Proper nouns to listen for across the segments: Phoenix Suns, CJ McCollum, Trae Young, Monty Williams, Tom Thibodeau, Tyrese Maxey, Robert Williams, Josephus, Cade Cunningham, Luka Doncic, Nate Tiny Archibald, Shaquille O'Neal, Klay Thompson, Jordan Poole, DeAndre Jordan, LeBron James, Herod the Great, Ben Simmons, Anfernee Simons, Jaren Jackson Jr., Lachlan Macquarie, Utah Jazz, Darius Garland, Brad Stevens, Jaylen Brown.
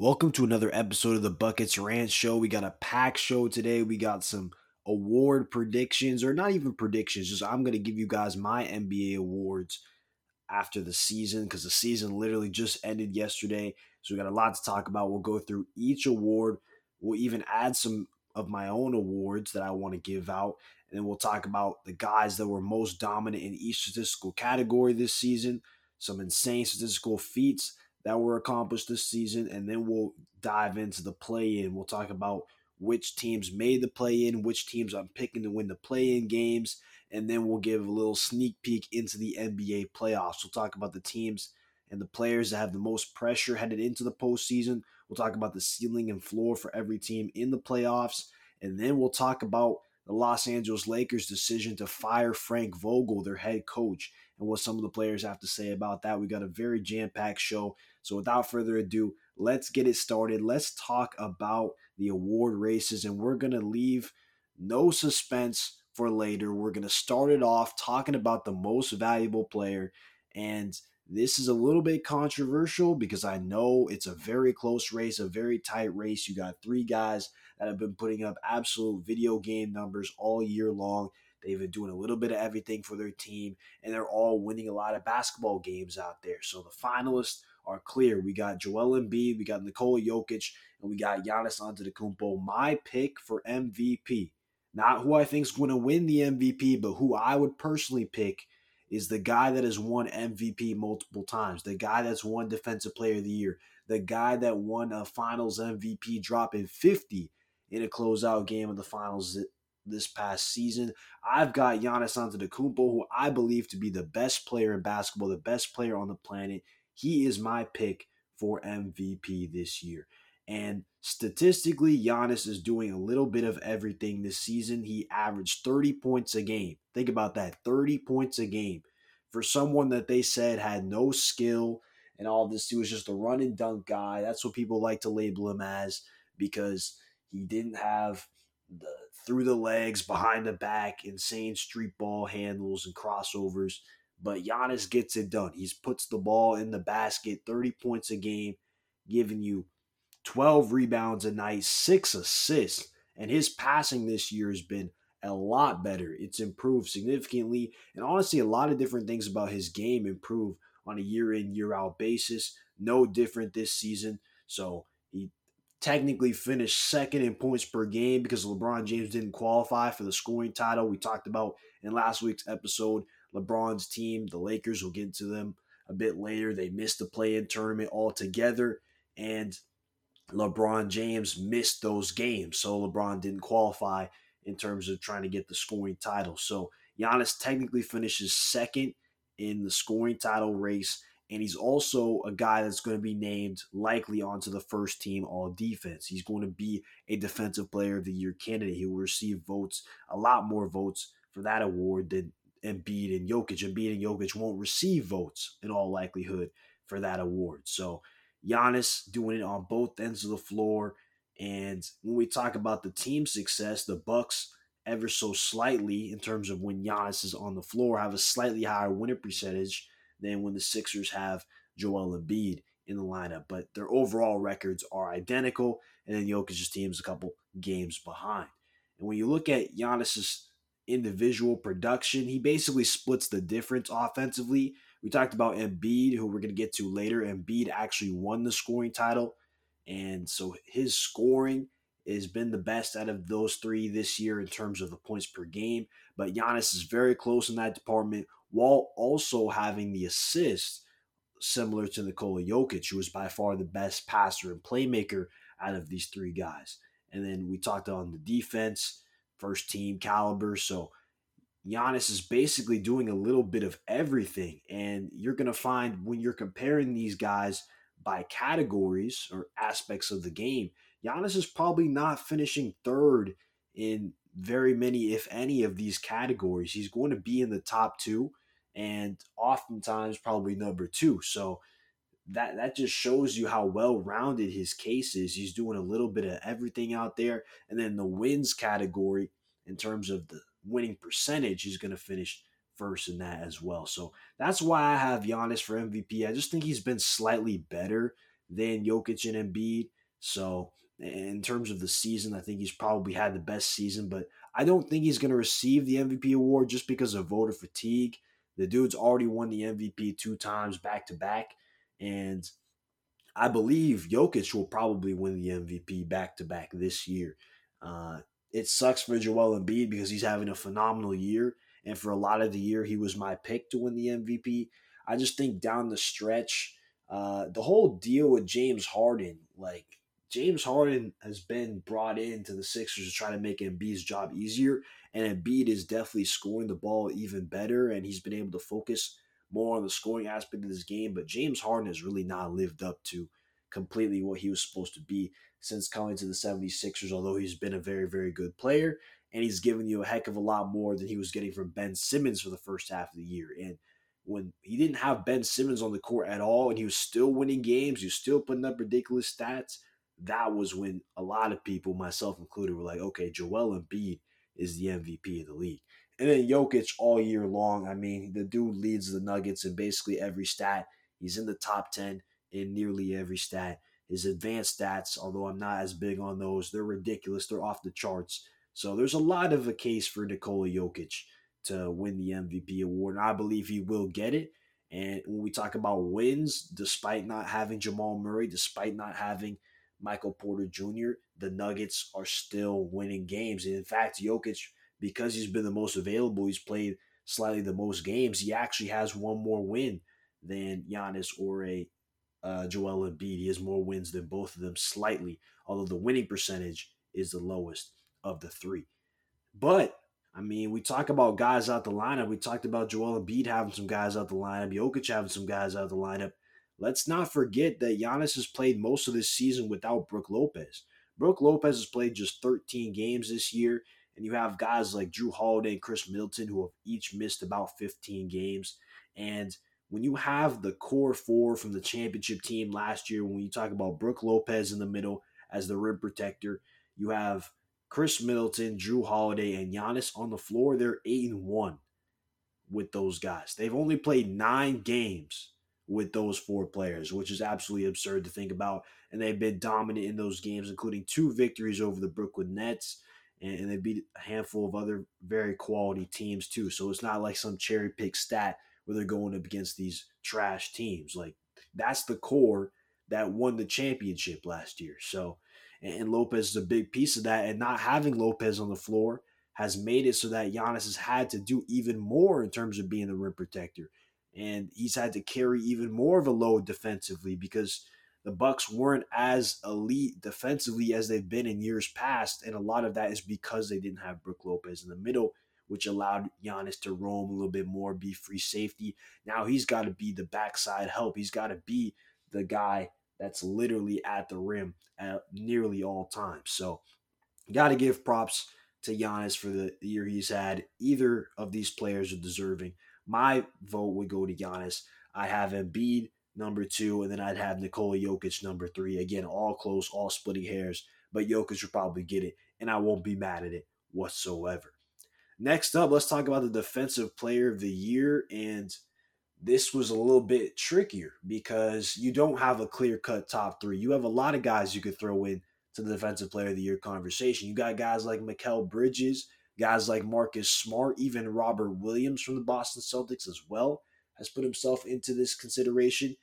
Welcome to another episode of the Buckets Rant Show. We got a packed show today. We got some award predictions, or not even predictions, just I'm going to give you guys my NBA awards after the season, because the season literally just ended yesterday. So we got a lot to talk about. We'll go through each award. We'll even add some of my own awards that I want to give out. And then we'll talk about the guys that were most dominant in each statistical category this season, some insane statistical feats that were accomplished this season, and then we'll dive into the play-in. We'll talk about which teams made the play-in, which teams I'm picking to win the play-in games, and then we'll give a little sneak peek into the NBA playoffs. We'll talk about the teams and the players that have the most pressure headed into the postseason. We'll talk about the ceiling and floor for every team in the playoffs, and then we'll talk about the Los Angeles Lakers' decision to fire Frank Vogel, their head coach, and what some of the players have to say about that. We got a very jam-packed show. So without further ado, let's get it started. Let's talk about the award races, and we're going to leave no suspense for later. We're going to start it off talking about the most valuable player, and this is a little bit controversial because I know it's a very close race, a very tight race. You got three guys that have been putting up absolute video game numbers all year long. They've been doing a little bit of everything for their team, and they're all winning a lot of basketball games out there. So the finalists are clear. We got Joel Embiid, we got Nikola Jokic, and we got Giannis Antetokounmpo. My pick for MVP, not who I think is going to win the MVP, but who I would personally pick, is the guy that has won MVP multiple times, the guy that's won Defensive Player of the Year, the guy that won a Finals MVP, dropping 50 in a closeout game of the Finals this past season. I've got Giannis Antetokounmpo, who I believe to be the best player in basketball, the best player on the planet. He is my pick for MVP this year. And statistically, Giannis is doing a little bit of everything this season. He averaged 30 points a game. Think about that, 30 points a game. For someone that they said had no skill and all this, he was just a run and dunk guy. That's what people like to label him as, because he didn't have the through the legs, behind the back, insane street ball handles and crossovers. But Giannis gets it done. He puts the ball in the basket, 30 points a game, giving you 12 rebounds a night, 6 assists, and his passing this year has been a lot better. It's improved significantly, and honestly, a lot of different things about his game improve on a year-in, year-out basis. No different this season, so he technically finished second in points per game because LeBron James didn't qualify for the scoring title we talked about in last week's episode. LeBron's team, the Lakers, will get to them a bit later. They missed the play-in tournament altogether, and LeBron James missed those games, so LeBron didn't qualify in terms of trying to get the scoring title. So Giannis technically finishes second in the scoring title race, and he's also a guy that's going to be named likely onto the first team All-Defense. He's going to be a Defensive Player of the Year candidate. He will receive votes, a lot more votes for that award than Embiid and Jokic. Embiid and Jokic won't receive votes in all likelihood for that award. So Giannis doing it on both ends of the floor. And when we talk about the team success, the Bucks ever so slightly, in terms of when Giannis is on the floor, have a slightly higher winning percentage than when the Sixers have Joel Embiid in the lineup. But their overall records are identical, and then Jokic's team's a couple games behind. And when you look at Giannis's individual production, he basically splits the difference offensively. We talked about Embiid, who we're going to get to later. Embiid actually won the scoring title, and so his scoring has been the best out of those three this year in terms of the points per game. But Giannis is very close in that department, while also having the assists, similar to Nikola Jokic, who is by far the best passer and playmaker out of these three guys. And then we talked on the defense, first team caliber, so Giannis is basically doing a little bit of everything, and you're going to find when you're comparing these guys by categories or aspects of the game, Giannis is probably not finishing third in very many, if any, of these categories. He's going to be in the top two, and oftentimes probably number two. So that just shows you how well-rounded his case is. He's doing a little bit of everything out there. And then the wins category, in terms of the winning percentage, he's going to finish first in that as well. So that's why I have Giannis for MVP. I just think he's been slightly better than Jokic and Embiid. So in terms of the season, I think he's probably had the best season, but I don't think he's going to receive the MVP award just because of voter fatigue. The dude's already won the MVP 2 times back-to-back, and I believe Jokic will probably win the MVP back-to-back this year. It sucks for Joel Embiid because he's having a phenomenal year, and for a lot of the year, he was my pick to win the MVP. I just think down the stretch, the whole deal with James Harden, like James Harden has been brought into the Sixers to try to make Embiid's job easier, and Embiid is definitely scoring the ball even better, and he's been able to focus more on the scoring aspect of this game. But James Harden has really not lived up to completely what he was supposed to be since coming to the 76ers, although he's been a very, very good player, and he's given you a heck of a lot more than he was getting from Ben Simmons for the first half of the year. And when he didn't have Ben Simmons on the court at all, and he was still winning games, he was still putting up ridiculous stats, that was when a lot of people, myself included, were like, okay, Joel Embiid is the MVP of the league. And then Jokic all year long, I mean, the dude leads the Nuggets in basically every stat. He's in the top 10 in nearly every stat. His advanced stats, although I'm not as big on those, they're ridiculous. They're off the charts. So there's a lot of a case for Nikola Jokic to win the MVP award, and I believe he will get it. And when we talk about wins, despite not having Jamal Murray, despite not having Michael Porter Jr., the Nuggets are still winning games. And in fact, Jokic, because he's been the most available, he's played slightly the most games, he actually has one more win than Giannis or Joel Embiid. He has more wins than both of them slightly, although the winning percentage is the lowest of the three. But, I mean, we talk about guys out the lineup. We talked about Joel Embiid having some guys out the lineup, Jokic having some guys out the lineup. Let's not forget that Giannis has played most of this season without Brook Lopez. Brook Lopez has played just 13 games this year, and you have guys like Jrue Holiday and Chris Middleton who have each missed about 15 games. And when you have the core four from the championship team last year, when you talk about Brook Lopez in the middle as the rim protector, you have Chris Middleton, Jrue Holiday, and Giannis on the floor. They're 8-1 with those guys. They've only played 9 games with those 4 players, which is absolutely absurd to think about. And they've been dominant in those games, including 2 victories over the Brooklyn Nets, and they beat a handful of other very quality teams too. So it's not like some cherry pick stat where they're going up against these trash teams. Like, that's the core that won the championship last year. So, and Lopez is a big piece of that, and not having Lopez on the floor has made it so that Giannis has had to do even more in terms of being the rim protector. And he's had to carry even more of a load defensively because the Bucks weren't as elite defensively as they've been in years past. And a lot of that is because they didn't have Brook Lopez in the middle, which allowed Giannis to roam a little bit more, be free safety. Now he's got to be the backside help. He's got to be the guy that's literally at the rim at nearly all times. So got to give props to Giannis for the year he's had. Either of these players are deserving. My vote would go to Giannis. I have Embiid number 2, and then I'd have Nikola Jokic number 3. Again, all close, all splitting hairs, but Jokic will probably get it, and I won't be mad at it whatsoever. Next up, let's talk about the Defensive Player of the Year, and this was a little bit trickier because you don't have a clear-cut top 3. You have a lot of guys you could throw in to the Defensive Player of the Year conversation. You got guys like Mikal Bridges, guys like Marcus Smart, even Robert Williams from the Boston Celtics as well has put himself into this consideration.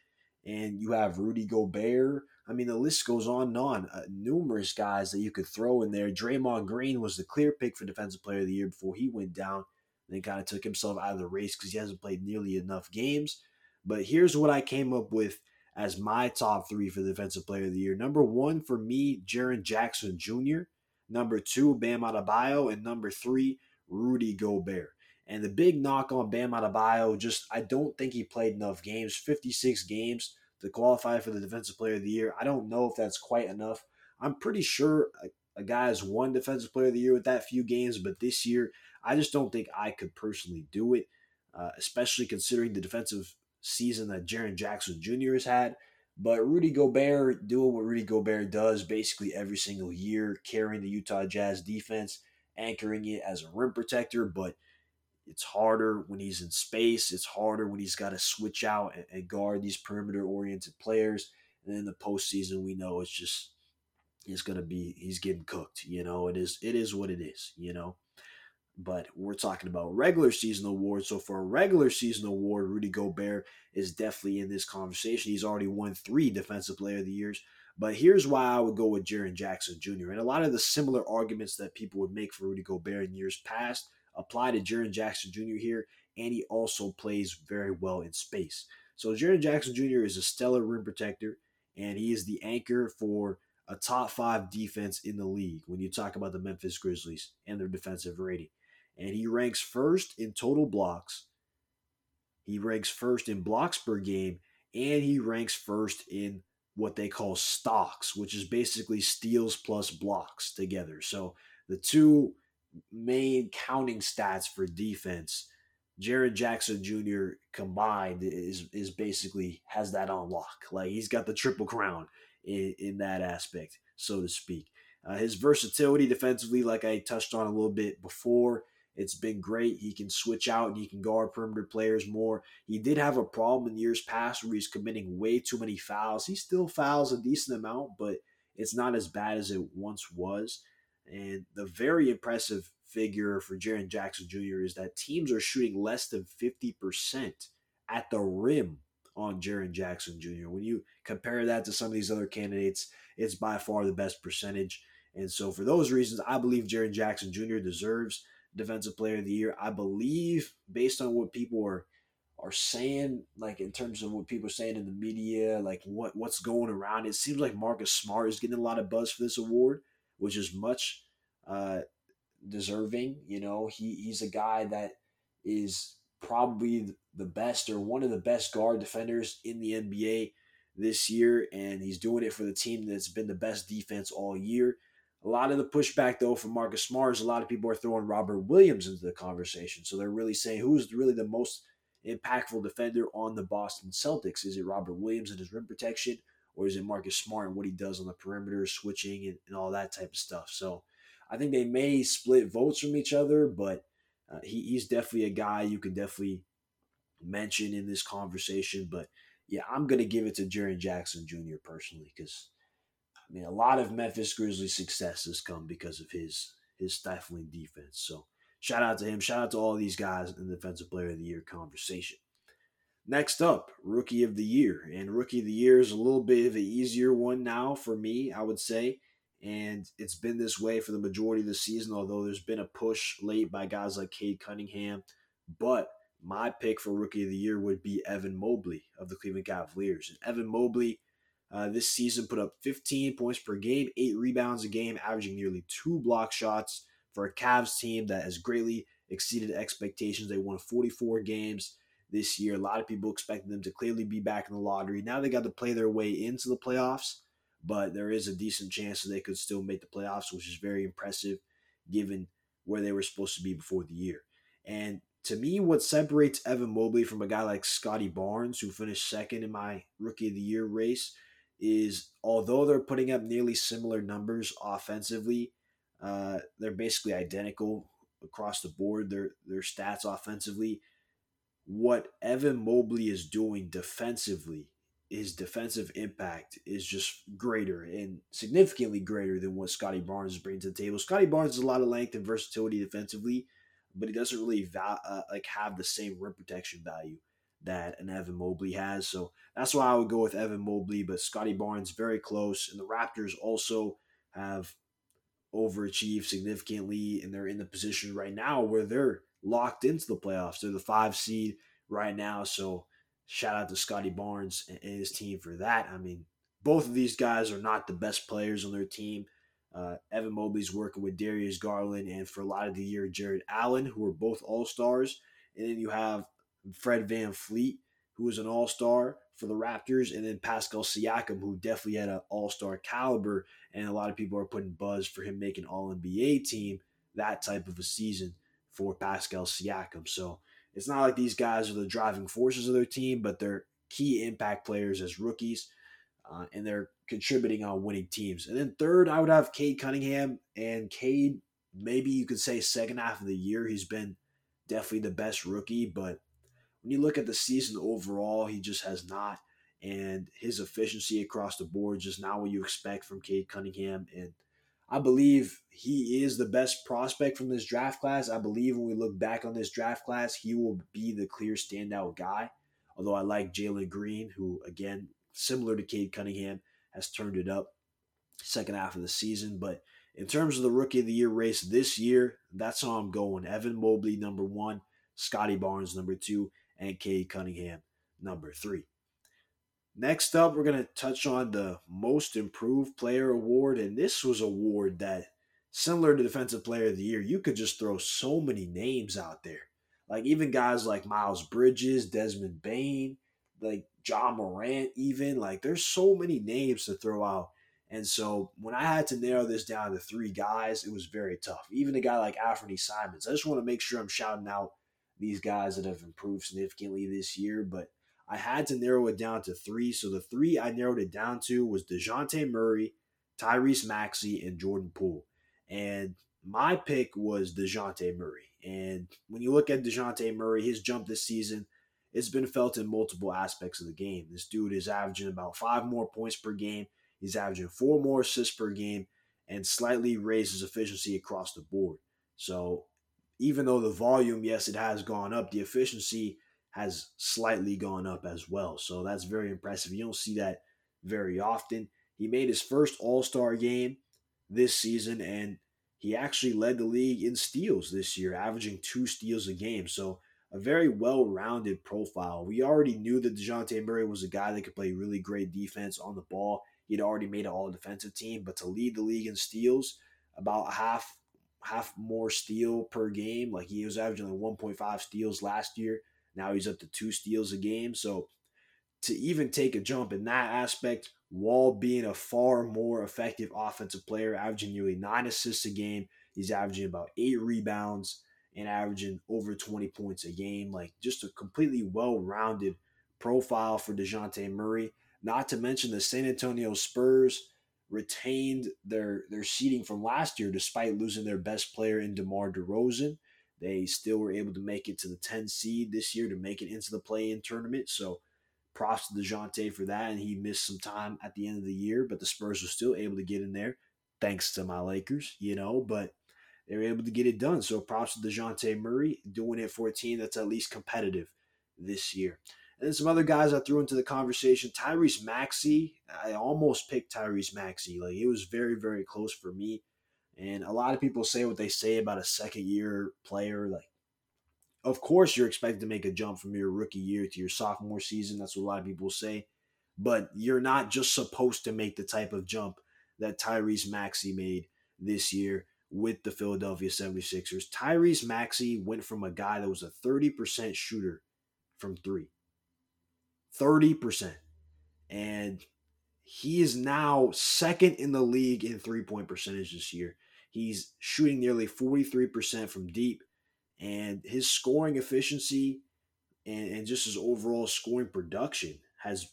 And you have Rudy Gobert. I mean, the list goes on and on. Numerous guys that you could throw in there. Draymond Green was the clear pick for Defensive Player of the Year before he went down and kind of took himself out of the race because he hasn't played nearly enough games. But here's what I came up with as my top 3 for the Defensive Player of the Year. Number 1 for me, Jaren Jackson Jr., Number 2, Bam Adebayo, and number 3, Rudy Gobert. And the big knock on Bam Adebayo, just I don't think he played enough games, 56 games to qualify for the Defensive Player of the Year. I don't know if that's quite enough. I'm pretty sure a guy has won Defensive Player of the Year with that few games, but this year I just don't think I could personally do it, especially considering the defensive season that Jaren Jackson Jr. has had. But Rudy Gobert doing what Rudy Gobert does basically every single year, carrying the Utah Jazz defense, anchoring it as a rim protector. But it's harder when he's in space. It's harder when he's got to switch out and guard these perimeter-oriented players. And in the postseason, we know it's going to be, he's getting cooked, you know, it is what it is, you know, but we're talking about regular season awards. So for a regular season award, Rudy Gobert is definitely in this conversation. He's already won 3 Defensive Player of the Years, but here's why I would go with Jaren Jackson Jr. And a lot of the similar arguments that people would make for Rudy Gobert in years past apply to Jaren Jackson Jr. here, and he also plays very well in space. So Jaren Jackson Jr. is a stellar rim protector, and he is the anchor for a top 5 defense in the league when you talk about the Memphis Grizzlies and their defensive rating. And he ranks first in total blocks. He ranks first in blocks per game, and he ranks first in what they call stocks, which is basically steals plus blocks together. So the two main counting stats for defense, Jaren Jackson Jr. combined is basically has that on lock. Like, he's got the triple crown in that aspect, so to speak. His versatility defensively, like I touched on a little bit before, it's been great. He can switch out and he can guard perimeter players more. He did have a problem in years past where he's committing way too many fouls. He still fouls a decent amount, but it's not as bad as it once was. And the very impressive figure for Jaren Jackson Jr. is that teams are shooting less than 50% at the rim on Jaren Jackson Jr. When you compare that to some of these other candidates, it's by far the best percentage. And so for those reasons, I believe Jaren Jackson Jr. deserves Defensive Player of the Year. I believe, based on what people are saying, like in terms of what people are saying in the media, like what's going around, it seems like Marcus Smart is getting a lot of buzz for this award, which is much deserving. You know, he's a guy that is probably the best or one of the best guard defenders in the NBA this year, and he's doing it for the team that's been the best defense all year. A lot of the pushback, though, for Marcus Smart is a lot of people are throwing Robert Williams into the conversation. So they're really saying, who's really the most impactful defender on the Boston Celtics? Is it Robert Williams and his rim protection, or is it Marcus Smart and what he does on the perimeter, switching and all that type of stuff? So I think they may split votes from each other, but he's definitely a guy you can definitely mention in this conversation. But, yeah, I'm going to give it to Jaren Jackson Jr. personally, because – I mean, a lot of Memphis Grizzlies' success has come because of his stifling defense. So shout out to him. Shout out to all these guys in the Defensive Player of the Year conversation. Next up, Rookie of the Year. And Rookie of the Year is a little bit of an easier one now for me, I would say. And it's been this way for the majority of the season, although there's been a push late by guys like Cade Cunningham. But my pick for Rookie of the Year would be Evan Mobley of the Cleveland Cavaliers. And Evan Mobley, this season, put up 15 points per game, 8 rebounds a game, averaging nearly 2 block shots for a Cavs team that has greatly exceeded expectations. They won 44 games this year. A lot of people expected them to clearly be back in the lottery. Now they got to play their way into the playoffs, but there is a decent chance that they could still make the playoffs, which is very impressive given where they were supposed to be before the year. And to me, what separates Evan Mobley from a guy like Scottie Barnes, who finished second in my Rookie of the Year race, is although they're putting up nearly similar numbers offensively, they're basically identical across the board, their stats offensively. What Evan Mobley is doing defensively, his defensive impact is just greater and significantly greater than what Scottie Barnes is bringing to the table. Scottie Barnes has a lot of length and versatility defensively, but he doesn't really have the same rim protection value that an Evan Mobley has. So that's why I would go with Evan Mobley, but Scottie Barnes very close. And the Raptors also have overachieved significantly, and they're in the position right now where they're locked into the playoffs. They're the 5 seed right now. So shout out to Scottie Barnes and his team for that. I mean, both of these guys are not the best players on their team. Evan Mobley's working with Darius Garland and for a lot of the year, Jared Allen, who are both all-stars. And then you have Fred VanVleet, who is an all-star for the Raptors, and then Pascal Siakam, who definitely had an all-star caliber, and a lot of people are putting buzz for him making All-NBA team, that type of a season for Pascal Siakam. So it's not like these guys are the driving forces of their team, but they're key impact players as rookies, and they're contributing on winning teams. And then third, I would have Cade Cunningham, and Cade, maybe you could say second half of the year, he's been definitely the best rookie, but when you look at the season overall, he just has not and his efficiency across the board, just not what you expect from Cade Cunningham. And I believe he is the best prospect from this draft class. I believe when we look back on this draft class, he will be the clear standout guy. Although I like Jalen Green, who, again, similar to Cade Cunningham, has turned it up second half of the season. But in terms of the Rookie of the Year race this year, that's how I'm going. Evan Mobley, #1, Scottie Barnes, #2, and Cade Cunningham, #3. Next up, we're going to touch on the Most Improved Player Award, and this was an award that, similar to Defensive Player of the Year, you could just throw so many names out there. Like, even guys like Miles Bridges, Desmond Bane, like Ja Morant even. Like, there's so many names to throw out. And so when I had to narrow this down to three guys, it was very tough. Even a guy like Anfernee Simons. I just want to make sure I'm shouting out these guys that have improved significantly this year, but I had to narrow it down to three. So the three I narrowed it down to was DeJounte Murray, Tyrese Maxey, and Jordan Poole. And my pick was DeJounte Murray. And when you look at DeJounte Murray, his jump this season, it's been felt in multiple aspects of the game. This dude is averaging about 5 more points per game. He's averaging 4 more assists per game and slightly raises efficiency across the board. So even though the volume, yes, it has gone up, the efficiency has slightly gone up as well. So that's very impressive. You don't see that very often. He made his first All-Star game this season, and he actually led the league in steals this year, averaging 2 steals a game. So a very well-rounded profile. We already knew that DeJounte Murray was a guy that could play really great defense on the ball. He'd already made an all-defensive team, but to lead the league in steals, about half more steal per game. Like, he was averaging like 1.5 steals last year. Now he's up to 2 steals a game. So to even take a jump in that aspect, while being a far more effective offensive player, averaging nearly 9 assists a game, he's averaging about 8 rebounds and averaging over 20 points a game. Like, just a completely well-rounded profile for DeJounte Murray. Not to mention the San Antonio Spurs retained their seeding from last year despite losing their best player in DeMar DeRozan. They still were able to make it to the 10 seed this year to make it into the play-in tournament. So props to DeJounte for that, and he missed some time at the end of the year, but the Spurs were still able to get in there thanks to my Lakers, but they were able to get it done. So props to DeJounte Murray, doing it for a team that's at least competitive this year. And then some other guys I threw into the conversation. Tyrese Maxey, I almost picked Tyrese Maxey. Like, it was very, very close for me. And a lot of people say what they say about a second-year player. Like, of course you're expected to make a jump from your rookie year to your sophomore season. That's what a lot of people say. But you're not just supposed to make the type of jump that Tyrese Maxey made this year with the Philadelphia 76ers. Tyrese Maxey went from a guy that was a 30% shooter from three. 30%. And he is now second in the league in three-point percentage this year. He's shooting nearly 43% from deep, and his scoring efficiency and just his overall scoring production has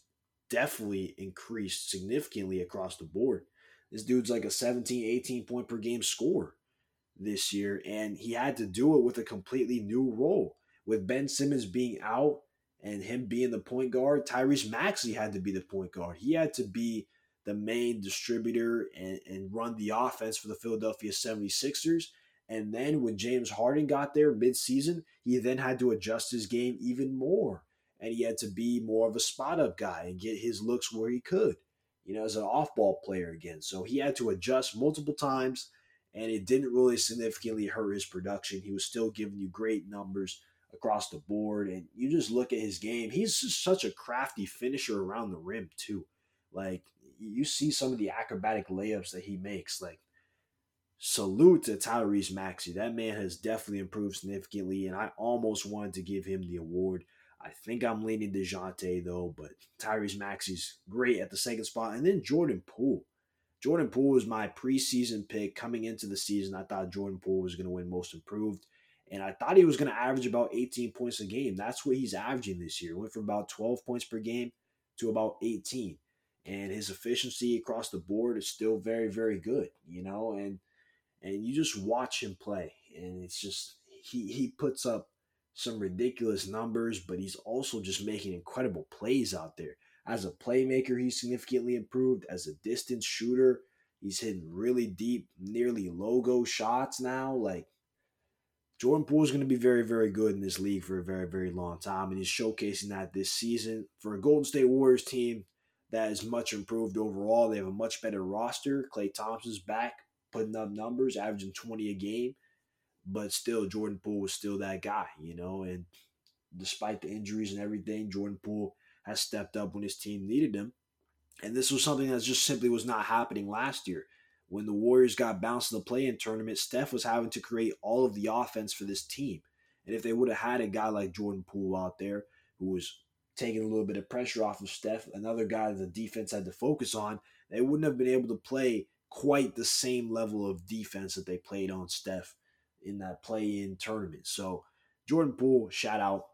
definitely increased significantly across the board. This dude's like a 17, 18-point per game scorer this year, and he had to do it with a completely new role. With Ben Simmons being out and him being the point guard, Tyrese Maxey had to be the point guard. He had to be the main distributor and run the offense for the Philadelphia 76ers. And then when James Harden got there midseason, he then had to adjust his game even more. And he had to be more of a spot-up guy and get his looks where he could, as an off-ball player again. So he had to adjust multiple times, and it didn't really significantly hurt his production. He was still giving you great numbers across the board, and you just look at his game. He's just such a crafty finisher around the rim, too. Like, you see some of the acrobatic layups that he makes. Like, salute to Tyrese Maxey. That man has definitely improved significantly, and I almost wanted to give him the award. I think I'm leaning DeJounte, though, but Tyrese Maxey's great at the second spot. And then Jordan Poole. Jordan Poole was my preseason pick. Coming into the season, I thought Jordan Poole was going to win Most Improved. And I thought he was going to average about 18 points a game. That's what he's averaging this year. Went from about 12 points per game to about 18. And his efficiency across the board is still very, very good, And you just watch him play. And it's just, he puts up some ridiculous numbers, but he's also just making incredible plays out there. As a playmaker, he's significantly improved. As a distance shooter, he's hitting really deep, nearly logo shots now. Like, Jordan Poole is going to be very, very good in this league for a very, very long time, and he's showcasing that this season. For a Golden State Warriors team that is much improved overall, they have a much better roster. Klay Thompson's back, putting up numbers, averaging 20 a game, but still, Jordan Poole was still that guy, you know, and despite the injuries and everything, Jordan Poole has stepped up when his team needed him, and this was something that just simply was not happening last year. When the Warriors got bounced in the play-in tournament, Steph was having to create all of the offense for this team. And if they would have had a guy like Jordan Poole out there who was taking a little bit of pressure off of Steph, another guy that the defense had to focus on, they wouldn't have been able to play quite the same level of defense that they played on Steph in that play-in tournament. So Jordan Poole, shout out,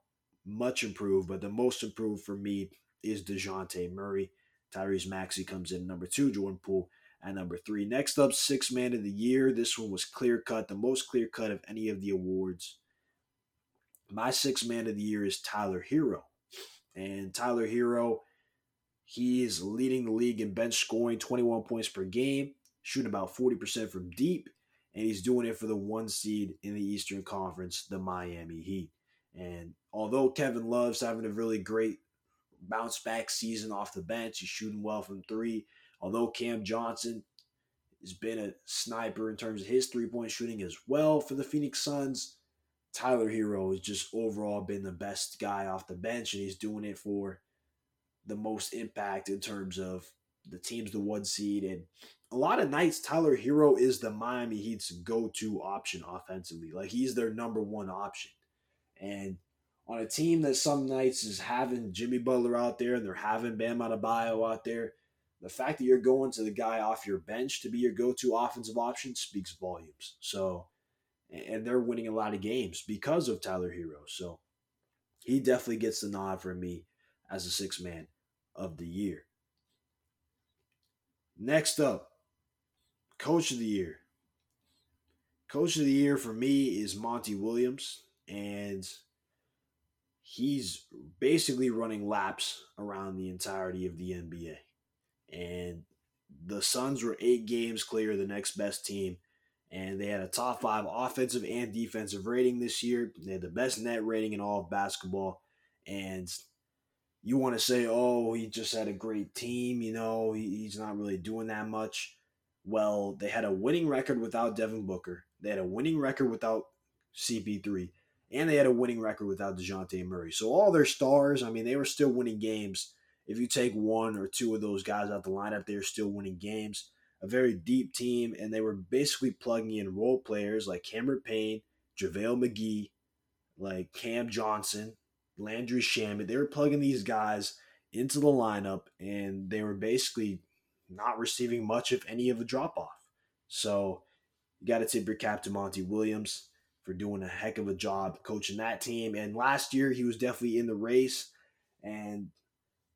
much improved. But the most improved for me is DeJounte Murray. Tyrese Maxey comes in number two, Jordan Poole at number three. Next up, Sixth Man of the Year. This one was clear-cut, the most clear-cut of any of the awards. My Sixth Man of the Year is Tyler Hero. And Tyler Hero, he is leading the league in bench scoring, 21 points per game, shooting about 40% from deep, and he's doing it for the one seed in the Eastern Conference, the Miami Heat. And although Kevin Love's having a really great bounce-back season off the bench, he's shooting well from three. Although Cam Johnson has been a sniper in terms of his three-point shooting as well for the Phoenix Suns, Tyler Hero has just overall been the best guy off the bench, and he's doing it for the most impact in terms of the team's the one seed. And a lot of nights, Tyler Hero is the Miami Heat's go-to option offensively. Like, he's their number one option. And on a team that some nights is having Jimmy Butler out there and they're having Bam Adebayo out there, the fact that you're going to the guy off your bench to be your go-to offensive option speaks volumes. So, and they're winning a lot of games because of Tyler Hero. So he definitely gets the nod from me as the Sixth Man of the Year. Next up, Coach of the Year. Coach of the Year for me is Monty Williams, and he's basically running laps around the entirety of the NBA. And the Suns were 8 games clear, the next best team. And they had a top 5 offensive and defensive rating this year. They had the best net rating in all of basketball. And you want to say, oh, he just had a great team. You know, he's not really doing that much. Well, they had a winning record without Devin Booker. They had a winning record without CP3. And they had a winning record without DeJounte Murray. So all their stars, I mean, they were still winning games. If you take one or two of those guys out the lineup, they're still winning games. A very deep team, and they were basically plugging in role players like Cameron Payne, JaVale McGee, like Cam Johnson, Landry Shamet. They were plugging these guys into the lineup, and they were basically not receiving much, if any, of a drop-off. So you got to tip your cap to Monty Williams for doing a heck of a job coaching that team. And last year, he was definitely in the race, and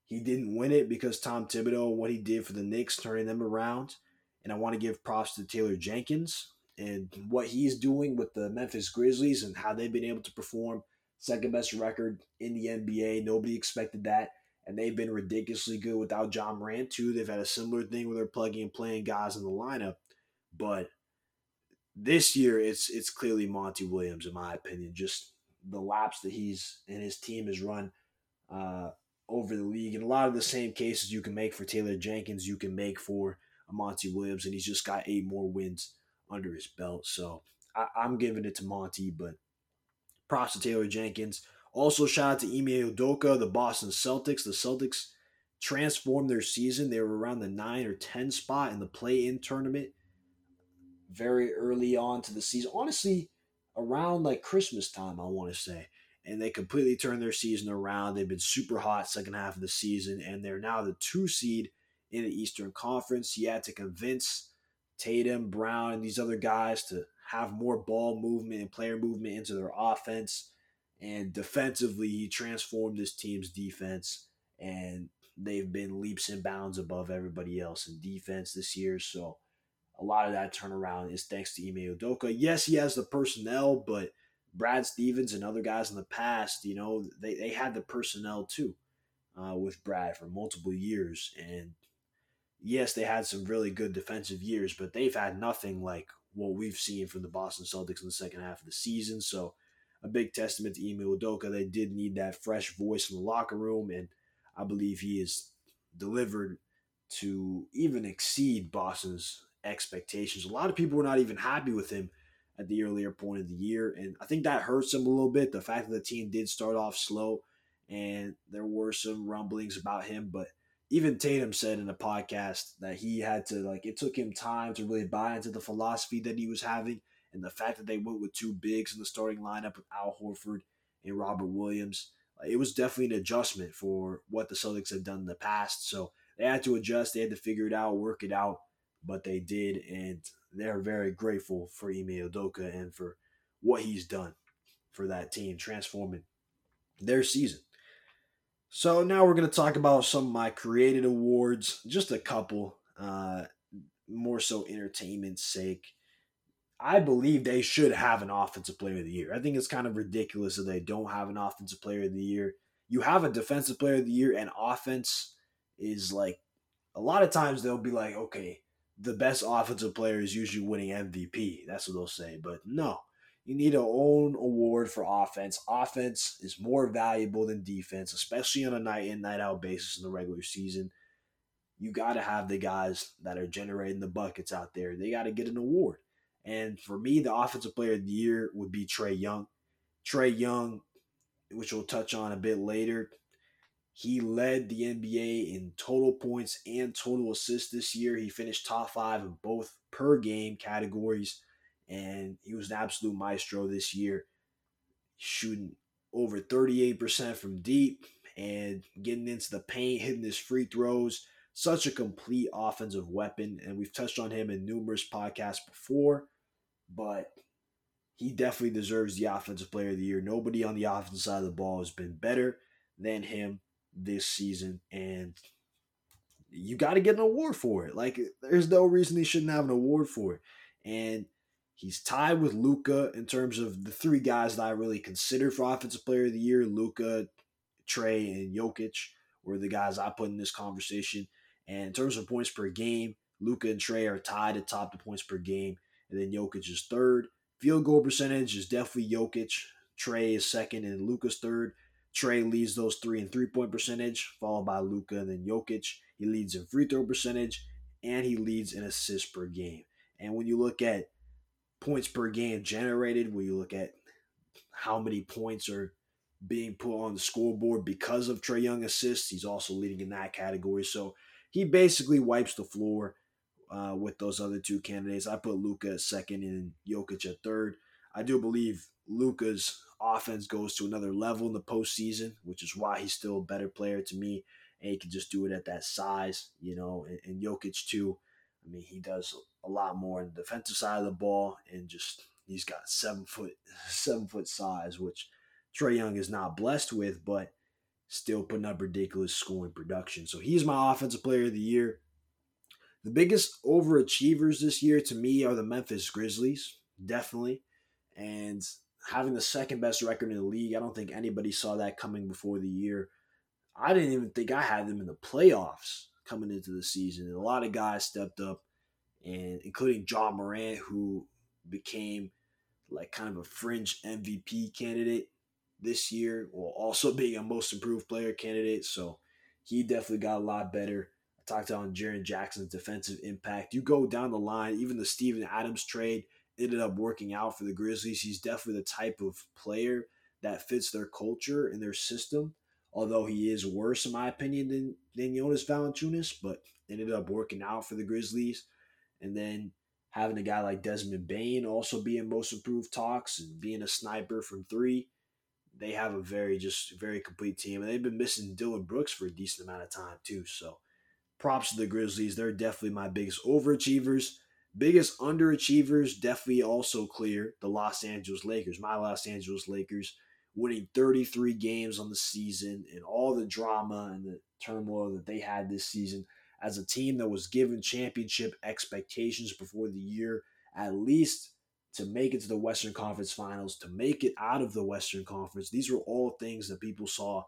he didn't win it because Tom Thibodeau, what he did for the Knicks, turning them around. And I want to give props to Taylor Jenkins and what he's doing with the Memphis Grizzlies and how they've been able to perform. Second best record in the NBA. Nobody expected that. And they've been ridiculously good without John Morant, too. They've had a similar thing where they're plugging and playing guys in the lineup. But this year, it's clearly Monty Williams, in my opinion. Just the laps that he's and his team has run over the league. And a lot of the same cases you can make for Taylor Jenkins, you can make for Monty Williams, and he's just got 8 more wins under his belt. So I'm giving it to Monty, but props to Taylor Jenkins. Also, shout out to Ime Udoka, the Boston Celtics. The Celtics transformed their season. They were around the 9 or 10 spot in the play-in tournament very early on to the season. Honestly, around like Christmas time, I want to say. And they completely turned their season around. They've been super hot second half of the season, and they're now the 2 seed in the Eastern Conference. He had to convince Tatum, Brown, and these other guys to have more ball movement and player movement into their offense. And defensively, he transformed this team's defense, and they've been leaps and bounds above everybody else in defense this year. So a lot of that turnaround is thanks to Ime Udoka. Yes, he has the personnel, but Brad Stevens and other guys in the past, you know, they had the personnel too. with Brad for multiple years. And yes, they had some really good defensive years, but they've had nothing like what we've seen from the Boston Celtics in the second half of the season. So a big testament to Ime Udoka. They did need that fresh voice in the locker room, and I believe he has delivered to even exceed Boston's expectations. A lot of people were not even happy with him at the earlier point of the year, and I think that hurts him a little bit. The fact that the team did start off slow, and there were some rumblings about him, but even Tatum said in a podcast that he had to, like, it took him time to really buy into the philosophy that he was having, and the fact that they went with two bigs in the starting lineup with Al Horford and Robert Williams, it was definitely an adjustment for what the Celtics had done in the past. So they had to adjust, they had to figure it out, work it out, but they did, and they're very grateful for Ime Udoka and for what he's done for that team, transforming their season. So now we're going to talk about some of my created awards, just a couple, more so entertainment's sake. I believe they should have an Offensive Player of the Year. I think it's kind of ridiculous that they don't have an Offensive Player of the Year. You have a Defensive Player of the Year, and offense is like, a lot of times they'll be like, okay, the best offensive player is usually winning MVP. That's what they'll say, but no. You need your own award for offense. Offense is more valuable than defense, especially on a night-in, night-out basis in the regular season. You got to have the guys that are generating the buckets out there. They got to get an award. And for me, the Offensive Player of the Year would be Trae Young. Trae Young, which we'll touch on a bit later, he led the NBA in total points and total assists this year. He finished top 5 in both per-game categories, and he was an absolute maestro this year, shooting over 38% from deep and getting into the paint, hitting his free throws. Such a complete offensive weapon, and we've touched on him in numerous podcasts before, but he definitely deserves the Offensive Player of the Year. Nobody on the offensive side of the ball has been better than him this season, and you got to get an award for it. Like, there's no reason he shouldn't have an award for it, and he's tied with Luka in terms of the three guys that I really consider for Offensive Player of the Year. Luka, Trey, and Jokic were the guys I put in this conversation. And in terms of points per game, Luka and Trey are tied atop the points per game. And then Jokic is third. Field goal percentage is definitely Jokic. Trey is second, and Luka's third. Trey leads those three in three-point percentage, followed by Luka and then Jokic. He leads in free throw percentage, and he leads in assists per game. And when you look at points per game generated, when you look at how many points are being put on the scoreboard because of Trae Young assists, he's also leading in that category. So he basically wipes the floor with those other two candidates. I put Luka at second and Jokic at third. I do believe Luka's offense goes to another level in the postseason, which is why he's still a better player to me. And he can just do it at that size, you know, and Jokic too. I mean, he does a lot more on the defensive side of the ball, and just he's got seven foot size, which Trae Young is not blessed with, but still putting up ridiculous scoring production. So he's my Offensive Player of the Year. The biggest overachievers this year to me are the Memphis Grizzlies, definitely, and having the second best record in the league. I don't think anybody saw that coming before the year. I didn't even think I had them in the playoffs coming into the season, and a lot of guys stepped up, and including John Morant, who became like kind of a fringe MVP candidate this year, while also being a most improved player candidate. So he definitely got a lot better. I talked on Jaren Jackson's defensive impact. You go down the line, even the Steven Adams trade ended up working out for the Grizzlies. He's definitely the type of player that fits their culture and their system, although he is worse, in my opinion, than Jonas Valanciunas, but ended up working out for the Grizzlies. And then having a guy like Desmond Bane also being most improved talks and being a sniper from three, they have a very complete team. And they've been missing Dylan Brooks for a decent amount of time too. So props to the Grizzlies. They're definitely my biggest overachievers. Biggest underachievers, definitely also clear, the Los Angeles Lakers. My Los Angeles Lakers, winning 33 games on the season, and all the drama and the turmoil that they had this season as a team that was given championship expectations before the year, at least to make it to the Western Conference Finals, to make it out of the Western Conference. These were all things that people saw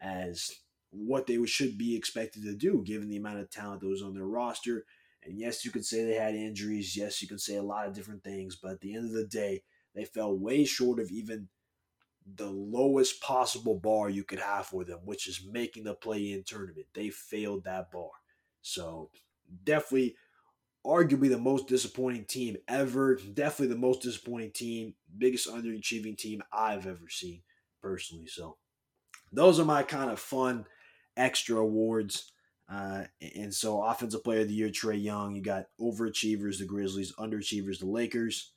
as what they should be expected to do given the amount of talent that was on their roster. And yes, you could say they had injuries. Yes, you could say a lot of different things. But at the end of the day, they fell way short of even the lowest possible bar you could have for them, which is making the play-in tournament. They failed that bar. So definitely, arguably the most disappointing team ever. Definitely the most disappointing team, biggest underachieving team I've ever seen personally. So those are my kind of fun extra awards. And so Offensive Player of the Year, Trae Young. You got overachievers, the Grizzlies, underachievers, the Lakers.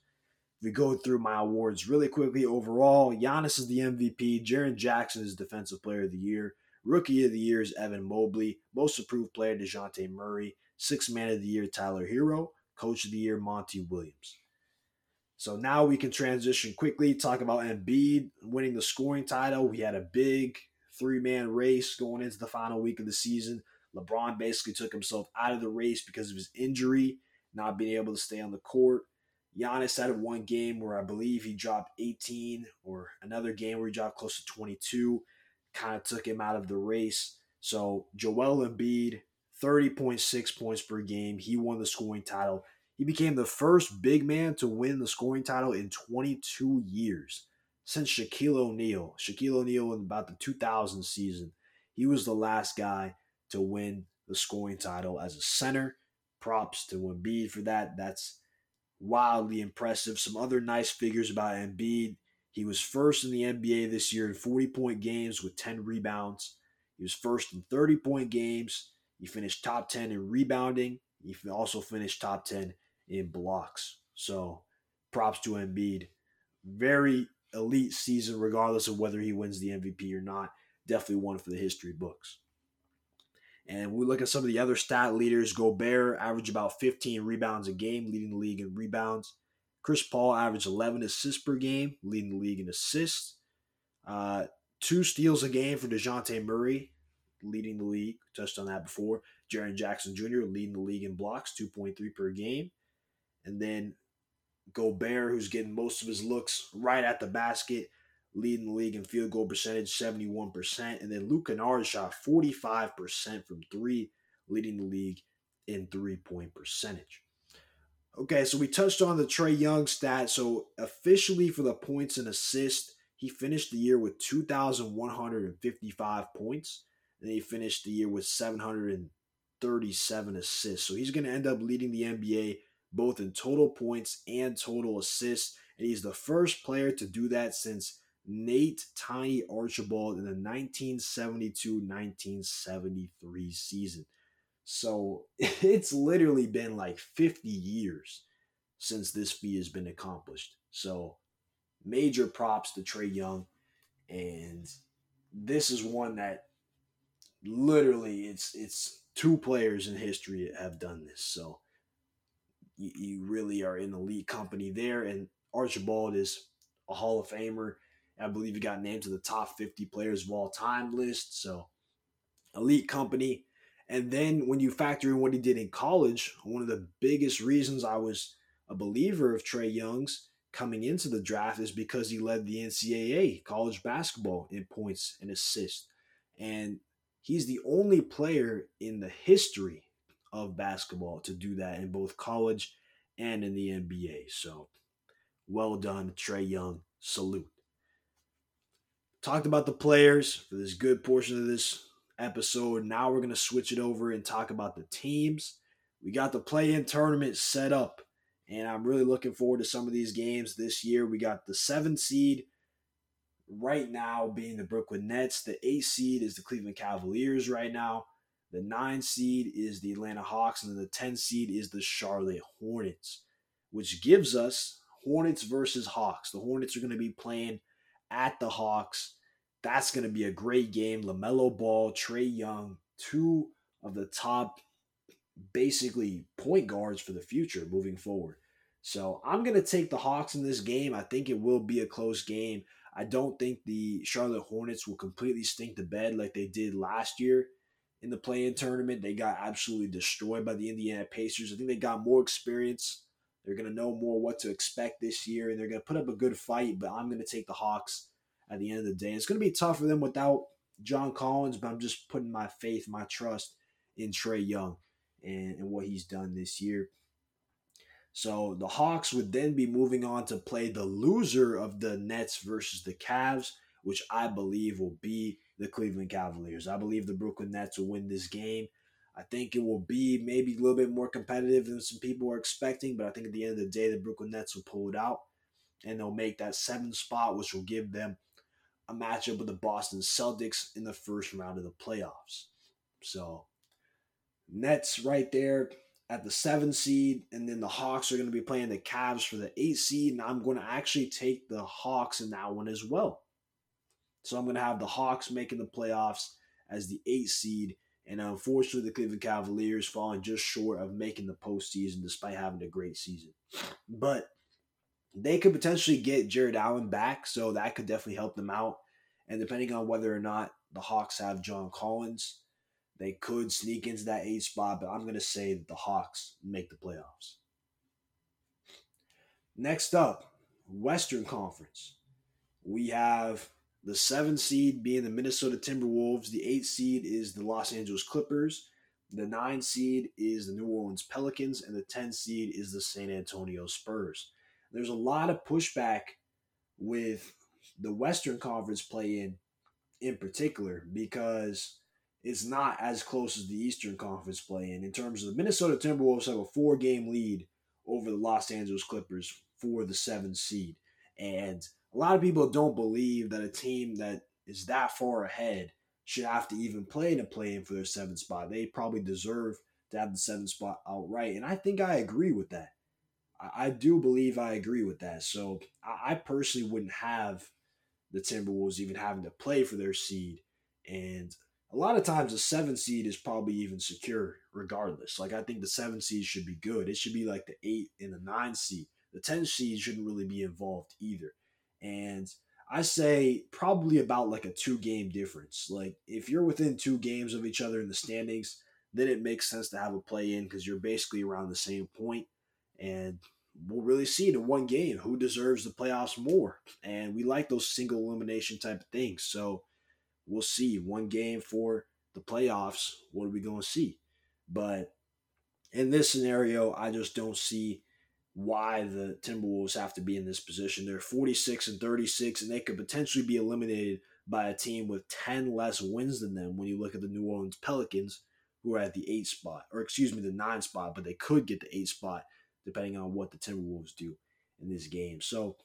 If we go through my awards really quickly overall, Giannis is the MVP. Jaren Jackson is Defensive Player of the Year. Rookie of the Year is Evan Mobley. Most Improved Player, DeJounte Murray. Sixth Man of the Year, Tyler Hero. Coach of the Year, Monty Williams. So now we can transition quickly, talk about Embiid winning the scoring title. We had a big three-man race going into the final week of the season. LeBron basically took himself out of the race because of his injury, not being able to stay on the court. Giannis had one game where I believe he dropped 18, or another game where he dropped close to 22, kind of took him out of the race. So Joel Embiid, 30.6 points per game. He won the scoring title. He became the first big man to win the scoring title in 22 years since Shaquille O'Neal. Shaquille O'Neal in about the 2000 season. He was the last guy to win the scoring title as a center. Props to Embiid for that. That's wildly impressive. Some other nice figures about Embiid. He was first in the NBA this year in 40-point games with 10 rebounds. He was first in 30-point games. He finished top 10 in rebounding. He also finished top 10 in blocks. So props to Embiid. Very elite season regardless of whether he wins the MVP or not. Definitely one for the history books. And we look at some of the other stat leaders. Gobert averaged about 15 rebounds a game, leading the league in rebounds. Chris Paul averaged 11 assists per game, leading the league in assists. 2 steals a game for DeJounte Murray, leading the league. Touched on that before. Jaren Jackson Jr. leading the league in blocks, 2.3 per game. And then Gobert, who's getting most of his looks right at the basket, leading the league in field goal percentage, 71%. And then Luka Doncic shot 45% from three, leading the league in three-point percentage. Okay, so we touched on the Trae Young stat. So officially for the points and assists, he finished the year with 2,155 points. And he finished the year with 737 assists. So he's going to end up leading the NBA both in total points and total assists. And he's the first player to do that since Nate Tiny Archibald in the 1972-1973 season. So it's literally been like 50 years since this feat has been accomplished. So major props to Trae Young. And this is one that literally it's 2 players in history have done this. So you really are in elite company there. And Archibald is a Hall of Famer. I believe he got named to the top 50 players of all time list. So elite company. And then when you factor in what he did in college, one of the biggest reasons I was a believer of Trae Young's coming into the draft is because he led the NCAA college basketball in points and assists. And he's the only player in the history of basketball to do that in both college and in the NBA. So well done, Trae Young. Salute. Talked about the players for this good portion of this episode. Now we're going to switch it over and talk about the teams. We got the play-in tournament set up, and I'm really looking forward to some of these games this year. We got the 7 seed right now being the Brooklyn Nets. The 8 seed is the Cleveland Cavaliers right now. The 9 seed is the Atlanta Hawks, and then the 10 seed is the Charlotte Hornets, which gives us Hornets versus Hawks. The Hornets are going to be playing at the Hawks. That's going to be a great game. LaMelo Ball, Trae Young, 2 of the top basically point guards for the future moving forward. So I'm going to take the Hawks in this game. I think it will be a close game. I don't think the Charlotte Hornets will completely stink the bed like they did last year in the play-in tournament. They got absolutely destroyed by the Indiana Pacers. I think they got more experience. They're going to know more what to expect this year, and they're going to put up a good fight, but I'm going to take the Hawks at the end of the day. It's going to be tough for them without John Collins, but I'm just putting my faith, my trust in Trae Young and what he's done this year. So the Hawks would then be moving on to play the loser of the Nets versus the Cavs, which I believe will be the Cleveland Cavaliers. I believe the Brooklyn Nets will win this game. I think it will be maybe a little bit more competitive than some people are expecting, but I think at the end of the day, the Brooklyn Nets will pull it out, and they'll make that 7th spot, which will give them a matchup with the Boston Celtics in the first round of the playoffs. So Nets right there at the 7 seed, and then the Hawks are going to be playing the Cavs for the 8 seed, and I'm going to actually take the Hawks in that one as well. So I'm going to have the Hawks making the playoffs as the 8 seed, and unfortunately the Cleveland Cavaliers falling just short of making the postseason despite having a great season. But they could potentially get Jared Allen back, so that could definitely help them out. And depending on whether or not the Hawks have John Collins, they could sneak into that 8 spot, but I'm going to say that the Hawks make the playoffs. Next up, Western Conference. We have the 7 seed being the Minnesota Timberwolves. The 8 seed is the Los Angeles Clippers. The 9 seed is the New Orleans Pelicans. And the 10 seed is the San Antonio Spurs. There's a lot of pushback with the Western Conference play-in particular because it's not as close as the Eastern Conference play-in. In terms of the Minnesota Timberwolves have a 4-game lead over the Los Angeles Clippers for the 7 seed. And a lot of people don't believe that a team that is that far ahead should have to even play in a play-in for their 7th spot. They probably deserve to have the 7th spot outright, and I think I agree with that. I do believe I agree with that. So I personally wouldn't have the Timberwolves even having to play for their seed. And a lot of times the 7 seed is probably even secure regardless. Like I think the 7 seed should be good. It should be like the 8 and the 9 seed. The 10 seed shouldn't really be involved either. And I say probably about like a 2-game difference. Like if you're within 2 games of each other in the standings, then it makes sense to have a play in because you're basically around the same point. And we'll really see it in one game who deserves the playoffs more. And we like those single elimination type of things. So we'll see one game for the playoffs. What are we going to see? But in this scenario, I just don't see why the Timberwolves have to be in this position. They're 46-36, and they could potentially be eliminated by a team with 10 less wins than them when you look at the New Orleans Pelicans, who are at the 8 spot, or excuse me, the 9 spot, but they could get the 8 spot depending on what the Timberwolves do in this game. So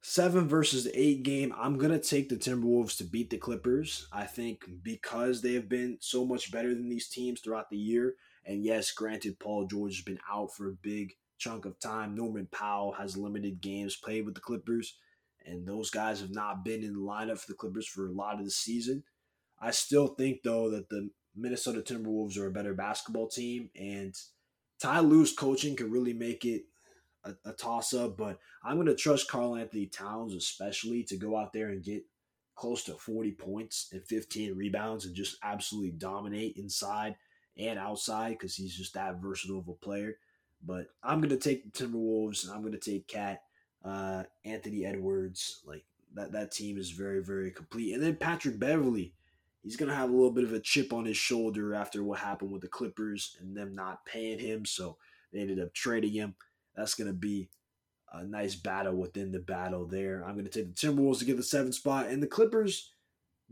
7 versus the 8 game, I'm going to take the Timberwolves to beat the Clippers. I think because they have been so much better than these teams throughout the year, and yes, granted, Paul George has been out for a big chunk of time. Norman Powell has limited games played with the Clippers, and those guys have not been in the lineup for the Clippers for a lot of the season. I still think, though, that the Minnesota Timberwolves are a better basketball team, and Ty Lue's coaching could really make it a toss-up, but I'm going to trust Karl-Anthony Towns especially to go out there and get close to 40 points and 15 rebounds and just absolutely dominate inside and outside because he's just that versatile of a player. But I'm going to take the Timberwolves, and I'm going to take Cat, Anthony Edwards. Like that team is very, very complete. And then Patrick Beverley. He's going to have a little bit of a chip on his shoulder after what happened with the Clippers and them not paying him, so they ended up trading him. That's going to be a nice battle within the battle there. I'm going to take the Timberwolves to get the 7th spot, and the Clippers,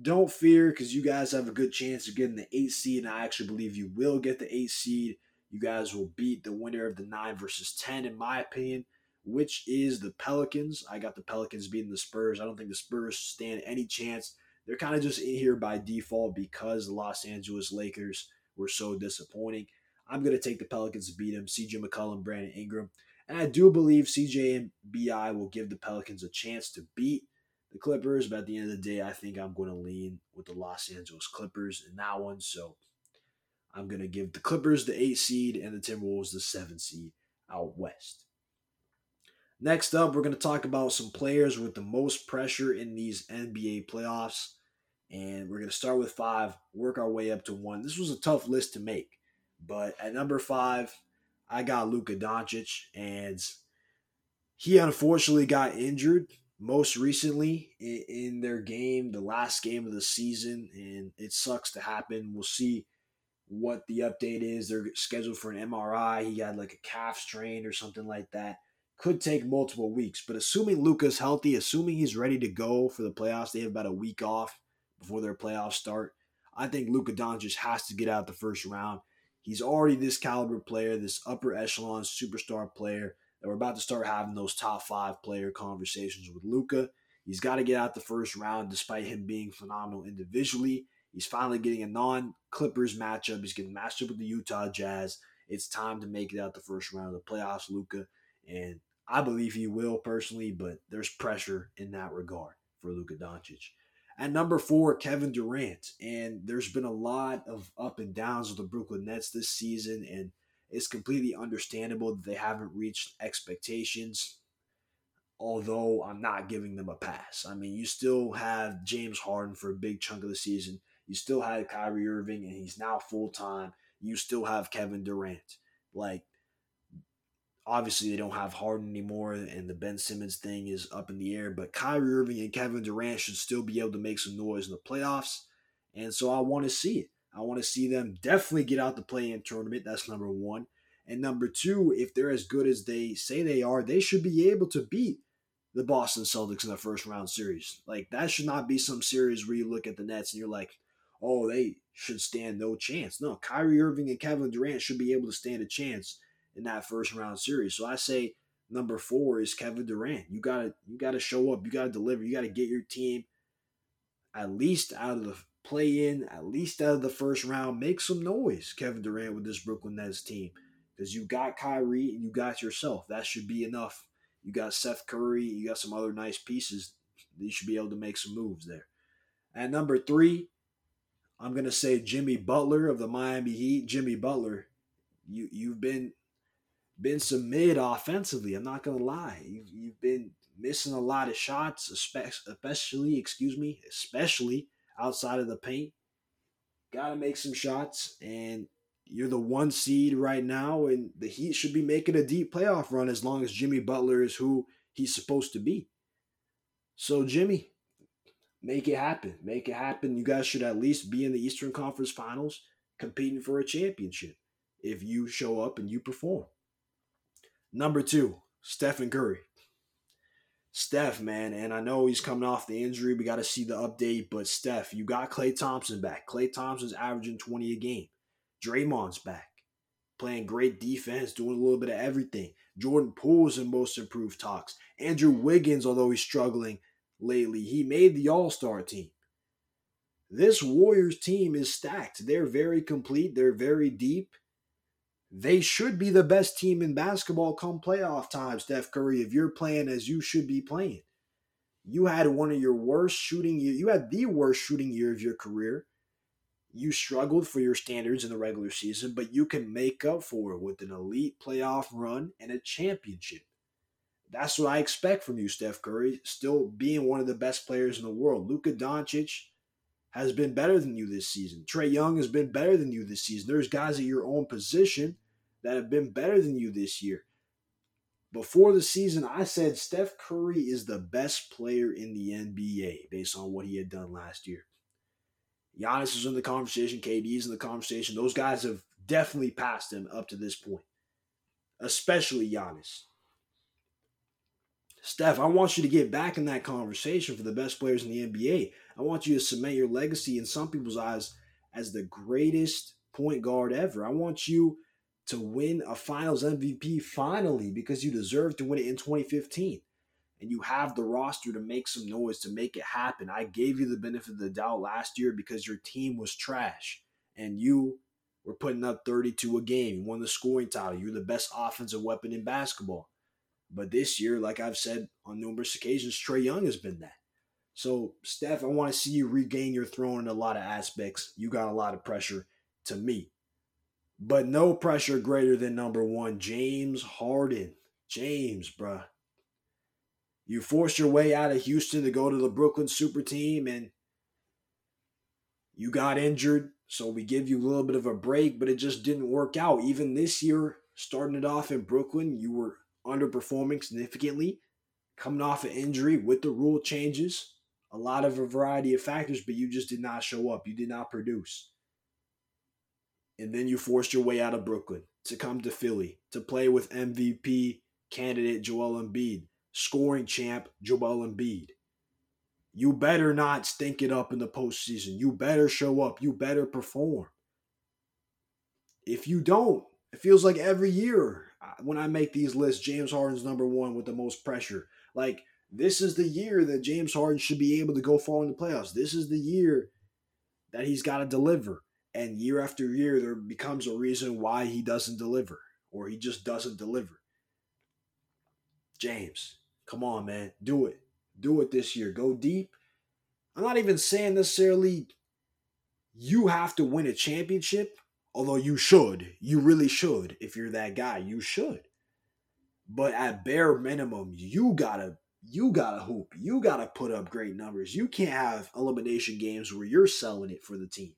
don't fear because you guys have a good chance of getting the 8 seed, and I actually believe you will get the 8 seed. You guys will beat the winner of the 9 versus 10, in my opinion, which is the Pelicans. I got the Pelicans beating the Spurs. I don't think the Spurs stand any chance. They're kind of just in here by default because the Los Angeles Lakers were so disappointing. I'm going to take the Pelicans to beat them, CJ McCollum, Brandon Ingram. And I do believe CJ and BI will give the Pelicans a chance to beat the Clippers. But at the end of the day, I think I'm going to lean with the Los Angeles Clippers in that one. So I'm going to give the Clippers the 8 seed and the Timberwolves the 7 seed out west. Next up, we're going to talk about some players with the most pressure in these NBA playoffs. And we're going to start with 5, work our way up to 1. This was a tough list to make. But at number 5, I got Luka Doncic. And he unfortunately got injured most recently in their game, the last game of the season, and it sucks to happen. We'll see what the update is. They're scheduled for an MRI. He had like a calf strain or something like that. Could take multiple weeks, but assuming Luka's healthy, assuming he's ready to go for the playoffs, they have about a week off before their playoffs start. I think Luka Doncic has to get out the first round. He's already this caliber player, this upper echelon superstar player, that we're about to start having those top five player conversations with Luka. He's got to get out the first round despite him being phenomenal individually. He's finally getting a non-Clippers matchup. He's getting matched up with the Utah Jazz. It's time to make it out the first round of the playoffs, Luka. And I believe he will personally, but there's pressure in that regard for Luka Doncic. At number 4, Kevin Durant. And there's been a lot of up and downs with the Brooklyn Nets this season, and it's completely understandable that they haven't reached expectations, although I'm not giving them a pass. I mean, you still have James Harden for a big chunk of the season. You still had Kyrie Irving, and he's now full-time. You still have Kevin Durant. Like, obviously, they don't have Harden anymore, and the Ben Simmons thing is up in the air. But Kyrie Irving and Kevin Durant should still be able to make some noise in the playoffs. And so I want to see it. I want to see them definitely get out the play-in tournament. That's number 1. And number 2, if they're as good as they say they are, they should be able to beat the Boston Celtics in the first-round series. Like, that should not be some series where you look at the Nets and you're like, oh, they should stand no chance. No, Kyrie Irving and Kevin Durant should be able to stand a chance in that first-round series. So I say number 4 is Kevin Durant. You gotta show up. You got to deliver. You got to get your team at least out of the play-in, at least out of the first round. Make some noise, Kevin Durant, with this Brooklyn Nets team, because you got Kyrie and you got yourself. That should be enough. You got Steph Curry. You got some other nice pieces. You should be able to make some moves there. At number 3, I'm going to say Jimmy Butler of the Miami Heat. Jimmy Butler, you've been some mid offensively. I'm not going to lie. You've been missing a lot of shots, especially outside of the paint. Got to make some shots, and you're the 1 seed right now, and the Heat should be making a deep playoff run as long as Jimmy Butler is who he's supposed to be. So, Jimmy, make it happen. Make it happen. You guys should at least be in the Eastern Conference Finals competing for a championship if you show up and you perform. Number 2, Stephen Curry. Steph, man, and I know he's coming off the injury. We got to see the update, but Steph, you got Klay Thompson back. Klay Thompson's averaging 20 a game. Draymond's back, playing great defense, doing a little bit of everything. Jordan Poole's in most improved talks. Andrew Wiggins, although he's struggling lately, he made the All-Star team. This Warriors team is stacked. They're very complete. They're very deep. They should be the best team in basketball come playoff time, Steph Curry, if you're playing as you should be playing. You had one of your worst shooting years. You had the worst shooting year of your career. You struggled for your standards in the regular season, but you can make up for it with an elite playoff run and a championship. That's what I expect from you, Steph Curry, still being one of the best players in the world. Luka Doncic has been better than you this season. Trae Young has been better than you this season. There's guys at your own position that have been better than you this year. Before the season, I said Steph Curry is the best player in the NBA based on what he had done last year. Giannis is in the conversation. KD is in the conversation. Those guys have definitely passed him up to this point, especially Giannis. Steph, I want you to get back in that conversation for the best players in the NBA. I want you to cement your legacy in some people's eyes as the greatest point guard ever. I want you to win a Finals MVP finally, because you deserve to win it in 2015. And you have the roster to make some noise, to make it happen. I gave you the benefit of the doubt last year because your team was trash and you were putting up 32 a game. You won the scoring title. You're the best offensive weapon in basketball. But this year, like I've said on numerous occasions, Trae Young has been that. So, Steph, I want to see you regain your throne in a lot of aspects. You got a lot of pressure to me. But no pressure greater than number 1, James Harden. James, bruh. You forced your way out of Houston to go to the Brooklyn super team, and you got injured. So we give you a little bit of a break, but it just didn't work out. Even this year, starting it off in Brooklyn, you were underperforming significantly. coming off an injury with the rule changes, a lot of a variety of factors, but you just did not show up. You did not produce. And then you forced your way out of Brooklyn to come to Philly to play with MVP candidate Joel Embiid, scoring champ Joel Embiid. You better not stink it up in the postseason. You better show up. You better perform. If you don't, it feels like every year when I make these lists, James Harden's number one with the most pressure. Like, this is the year that James Harden should be able to go far in the playoffs. This is the year that he's got to deliver. And year after year, there becomes a reason why he doesn't deliver, or he just doesn't deliver. James, come on, man. Do it. Do it this year. Go deep. I'm not even saying necessarily you have to win a championship, although you should. You really should. If you're that guy, you should. But at bare minimum, you gotta hoop. You gotta put up great numbers. You can't have elimination games where you're selling it for the team.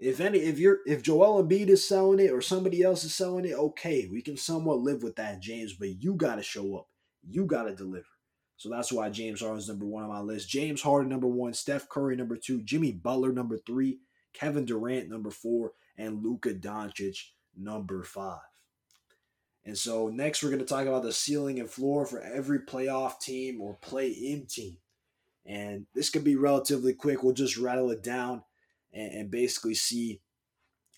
If Joel Embiid is selling it or somebody else is selling it, okay, we can somewhat live with that, James. But you gotta show up. You gotta deliver. So that's why James Harden's number one on my list. James Harden number one, Steph Curry number two, Jimmy Butler number three, Kevin Durant number four, and Luka Doncic number five. And so next we're going to talk about the ceiling and floor for every playoff team or play-in team. And this could be relatively quick. We'll just rattle it down and basically see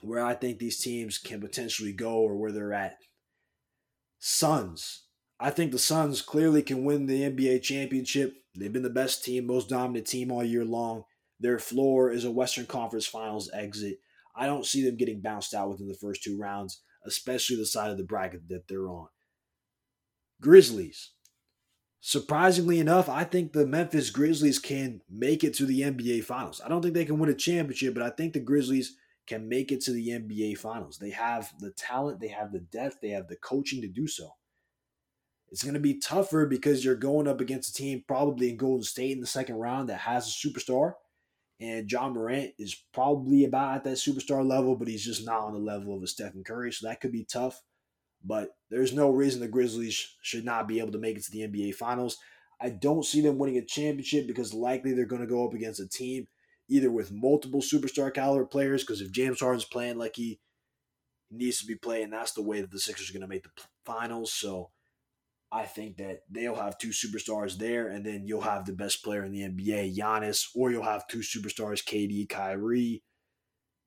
where I think these teams can potentially go or where they're at. Suns. I think the Suns clearly can win the NBA championship. They've been the best team, most dominant team all year long. Their floor is a Western Conference Finals exit. I don't see them getting bounced out within the first two rounds, especially the side of the bracket that they're on. Grizzlies. Surprisingly enough, I think the Memphis Grizzlies can make it to the NBA Finals. I don't think they can win a championship, but I think the Grizzlies can make it to the NBA Finals. They have the talent, they have the depth, they have the coaching to do so. It's going to be tougher because you're going up against a team probably in Golden State in the second round that has a superstar. And John Morant is probably about at that superstar level, but he's just not on the level of a Stephen Curry, so that could be tough. But there's no reason the Grizzlies should not be able to make it to the NBA Finals. I don't see them winning a championship because likely they're going to go up against a team either with multiple superstar caliber players, because if James Harden's playing like he needs to be playing, that's the way that the Sixers are going to make the Finals. So I think that they'll have two superstars there, and then you'll have the best player in the NBA, Giannis, or you'll have two superstars, KD, Kyrie.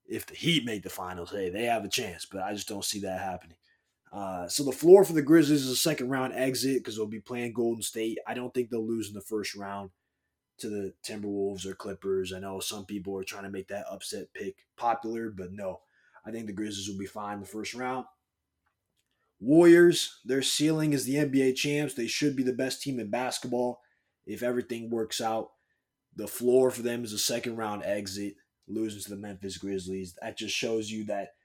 If the Heat make the Finals, hey, they have a chance, but I just don't see that happening. So the floor for the Grizzlies is a second-round exit because they'll be playing Golden State. I don't think they'll lose in the first round to the Timberwolves or Clippers. I know some people are trying to make that upset pick popular, but no. I think the Grizzlies will be fine in the first round. Warriors, their ceiling is the NBA champs. They should be the best team in basketball if everything works out. The floor for them is a second-round exit, losing to the Memphis Grizzlies. That just shows you that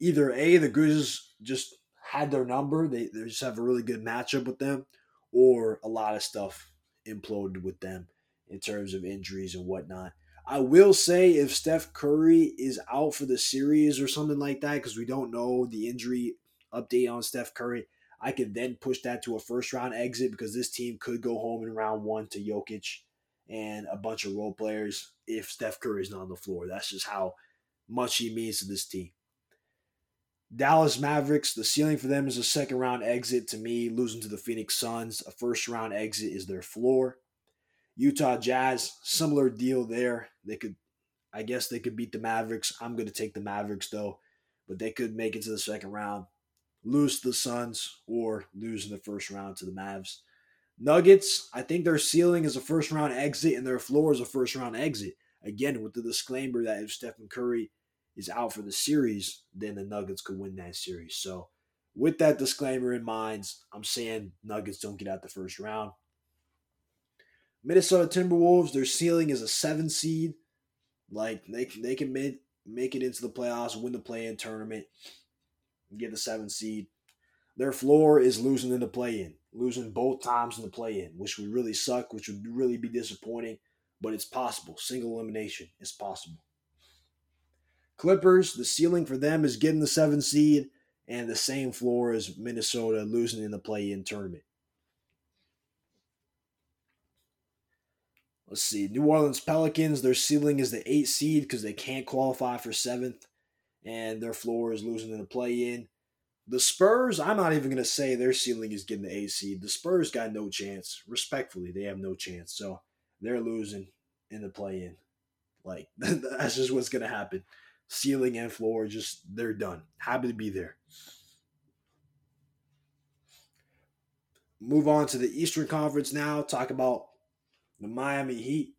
either A, the Grizzlies just had their number, they just have a really good matchup with them, or a lot of stuff imploded with them in terms of injuries and whatnot. I will say if Steph Curry is out for the series or something like that, because we don't know the injury update on Steph Curry, I could then push that to a first-round exit because this team could go home in round one to Jokic and a bunch of role players if Steph Curry is not on the floor. That's just how much he means to this team. Dallas Mavericks, the ceiling for them is a second-round exit. To me, losing to the Phoenix Suns, a first-round exit is their floor. Utah Jazz, similar deal there. I guess they could beat the Mavericks. I'm going to take the Mavericks, though, but they could make it to the second round, lose to the Suns, or lose in the first round to the Mavs. Nuggets, I think their ceiling is a first-round exit and their floor is a first-round exit. Again, with the disclaimer that if Stephen Curry is out for the series, then the Nuggets could win that series. So with that disclaimer in mind, I'm saying Nuggets don't get out the first round. Minnesota Timberwolves, their ceiling is a 7 seed. Like, they can make it into the playoffs, win the play-in tournament, get the 7 seed. Their floor is losing in the play-in, losing both times in the play-in, which would really suck, which would really be disappointing, but it's possible. Single elimination is possible. Clippers, the ceiling for them is getting the 7 seed and the same floor as Minnesota, losing in the play-in tournament. Let's see. New Orleans Pelicans, their ceiling is the 8th seed because they can't qualify for 7th, and their floor is losing in the play-in. The Spurs, I'm not even going to say their ceiling is getting the 8th seed. The Spurs got no chance. Respectfully, they have no chance. So they're losing in the play-in. Like, that's just what's going to happen. Ceiling and floor, just they're done. Happy to be there. Move on to the Eastern Conference now. Talk about the Miami Heat.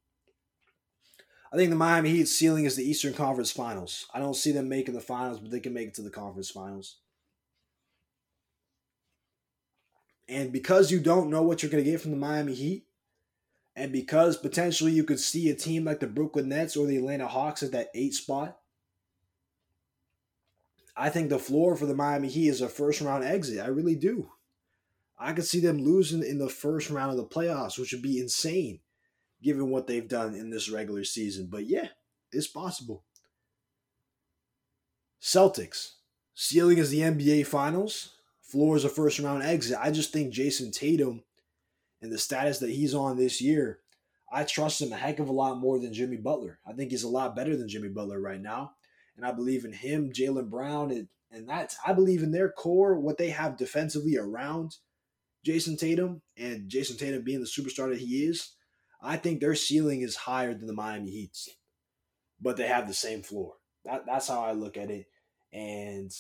I think the Miami Heat's ceiling is the Eastern Conference Finals. I don't see them making the finals, but they can make it to the Conference Finals. And because you don't know what you're going to get from the Miami Heat, and because potentially you could see a team like the Brooklyn Nets or the Atlanta Hawks at that 8th spot, I think the floor for the Miami Heat is a first-round exit. I really do. I could see them losing in the first round of the playoffs, which would be insane given what they've done in this regular season. But yeah, it's possible. Celtics. Ceiling is the NBA Finals. Floor is a first-round exit. I just think Jason Tatum and the status that he's on this year, I trust him a heck of a lot more than Jimmy Butler. I think he's a lot better than Jimmy Butler right now. And I believe in him, Jaylen Brown, and that's, I believe in their core, what they have defensively around Jason Tatum, and Jason Tatum being the superstar that he is, I think their ceiling is higher than the Miami Heat's, but they have the same floor. That's how I look at it, and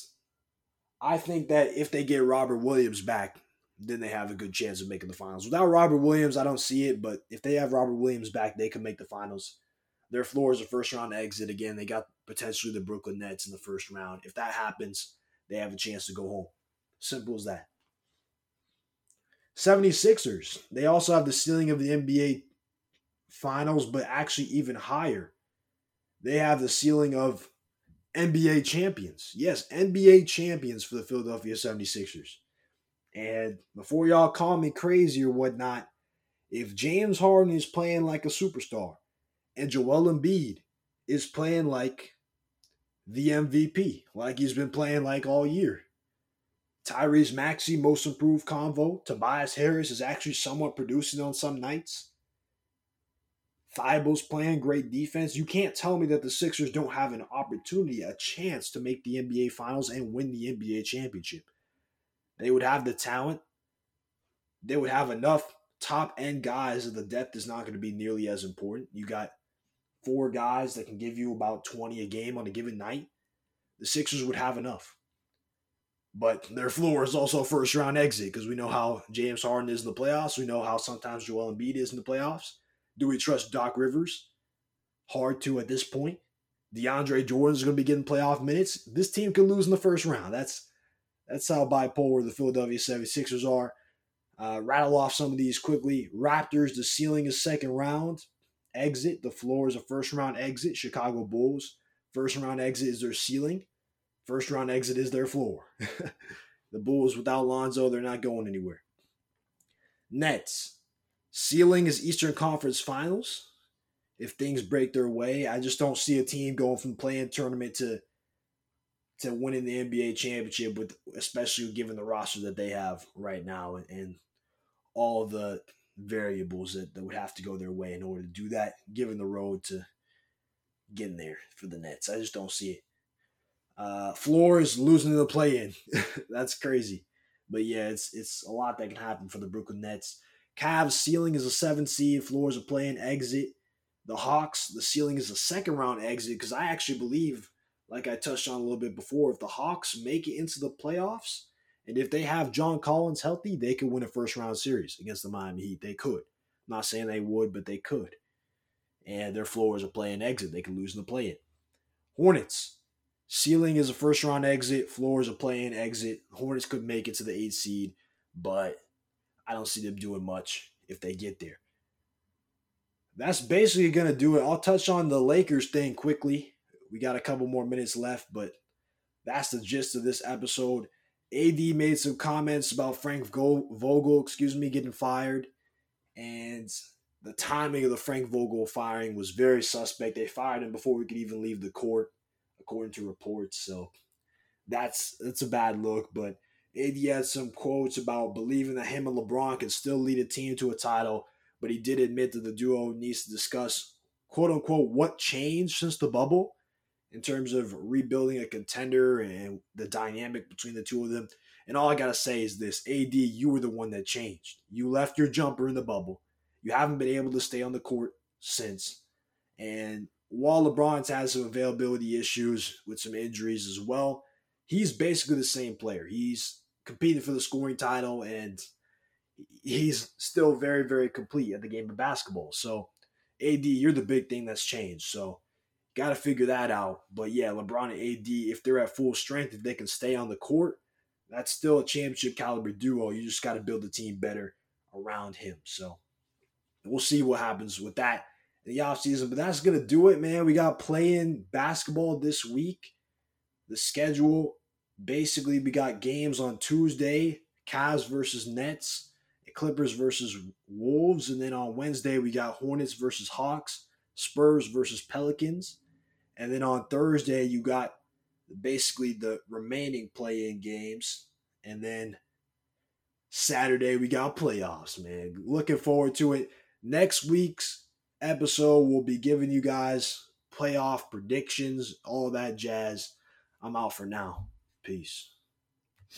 I think that if they get Robert Williams back, then they have a good chance of making the finals. Without Robert Williams, I don't see it, but if they have Robert Williams back, they can make the finals. Their floor is a first-round exit. Again, they got potentially the Brooklyn Nets in the first round. If that happens, they have a chance to go home. Simple as that. 76ers, they also have the ceiling of the NBA Finals, but actually even higher. They have the ceiling of NBA champions. Yes, NBA champions for the Philadelphia 76ers. And before y'all call me crazy or whatnot, if James Harden is playing like a superstar and Joel Embiid is playing like the MVP, like he's been playing like all year, Tyrese Maxey, most improved convo. Tobias Harris is actually somewhat producing on some nights. Thibault's playing great defense. You can't tell me that the Sixers don't have an opportunity, a chance to make the NBA Finals and win the NBA championship. They would have the talent. They would have enough top-end guys that the depth is not going to be nearly as important. You got 4 guys that can give you about 20 a game on a given night. The Sixers would have enough. But their floor is also a first-round exit because we know how James Harden is in the playoffs. We know how sometimes Joel Embiid is in the playoffs. Do we trust Doc Rivers? Hard to at this point. DeAndre Jordan is going to be getting playoff minutes. This team can lose in the first round. That's how bipolar the Philadelphia 76ers are. Rattle off some of these quickly. Raptors, the ceiling is second round exit. The floor is a first-round exit. Chicago Bulls, first-round exit is their ceiling. First round exit is their floor. The Bulls without Lonzo, they're not going anywhere. Nets. Ceiling is Eastern Conference Finals. If things break their way, I just don't see a team going from playing tournament to winning the NBA championship, with especially given the roster that they have right now and all the variables that would have to go their way in order to do that, given the road to getting there for the Nets. I just don't see it. Floor is losing to the play-in. That's crazy. But yeah, it's a lot that can happen for the Brooklyn Nets. Cavs' ceiling is a 7 seed. Floor is a play-in exit. The Hawks, the ceiling is a second-round exit because I actually believe, like I touched on a little bit before, if the Hawks make it into the playoffs and if they have John Collins healthy, they could win a first-round series against the Miami Heat. They could. I'm not saying they would, but they could. And their floor is a play-in exit. They could lose in the play-in. Hornets. Ceiling is a first-round exit. Floor is a play-in exit. Hornets could make it to the 8th seed, but I don't see them doing much if they get there. That's basically going to do it. I'll touch on the Lakers thing quickly. We got a couple more minutes left, but that's the gist of this episode. AD made some comments about Frank Vogel, getting fired, and the timing of the Frank Vogel firing was very suspect. They fired him before we could even leave the court, according to reports, so that's a bad look. But AD had some quotes about believing that him and LeBron can still lead a team to a title but he did admit that the duo needs to discuss, quote unquote, what changed since the bubble in terms of rebuilding a contender and the dynamic between the two of them. And all I got to say is this, AD, you were the one that changed. You left your jumper in the bubble. You haven't been able to stay on the court since. And while LeBron's had some availability issues with some injuries as well, he's basically the same player. He's competed for the scoring title, and he's still very, very complete at the game of basketball. So, AD, you're the big thing that's changed. So, got to figure that out. But, yeah, LeBron and AD, if they're at full strength, if they can stay on the court, that's still a championship-caliber duo. You just got to build the team better around him. So, we'll see what happens with that in the offseason. But that's going to do it, man. We got play-in basketball this week. The schedule, basically, we got games on Tuesday, Cavs versus Nets, Clippers versus Wolves, and then on Wednesday we got Hornets versus Hawks, Spurs versus Pelicans, and then on Thursday you got basically the remaining play-in games, and then Saturday we got playoffs, man. Looking forward to it. Next week's episode will be giving you guys playoff predictions, all that jazz. I'm out for now. Peace.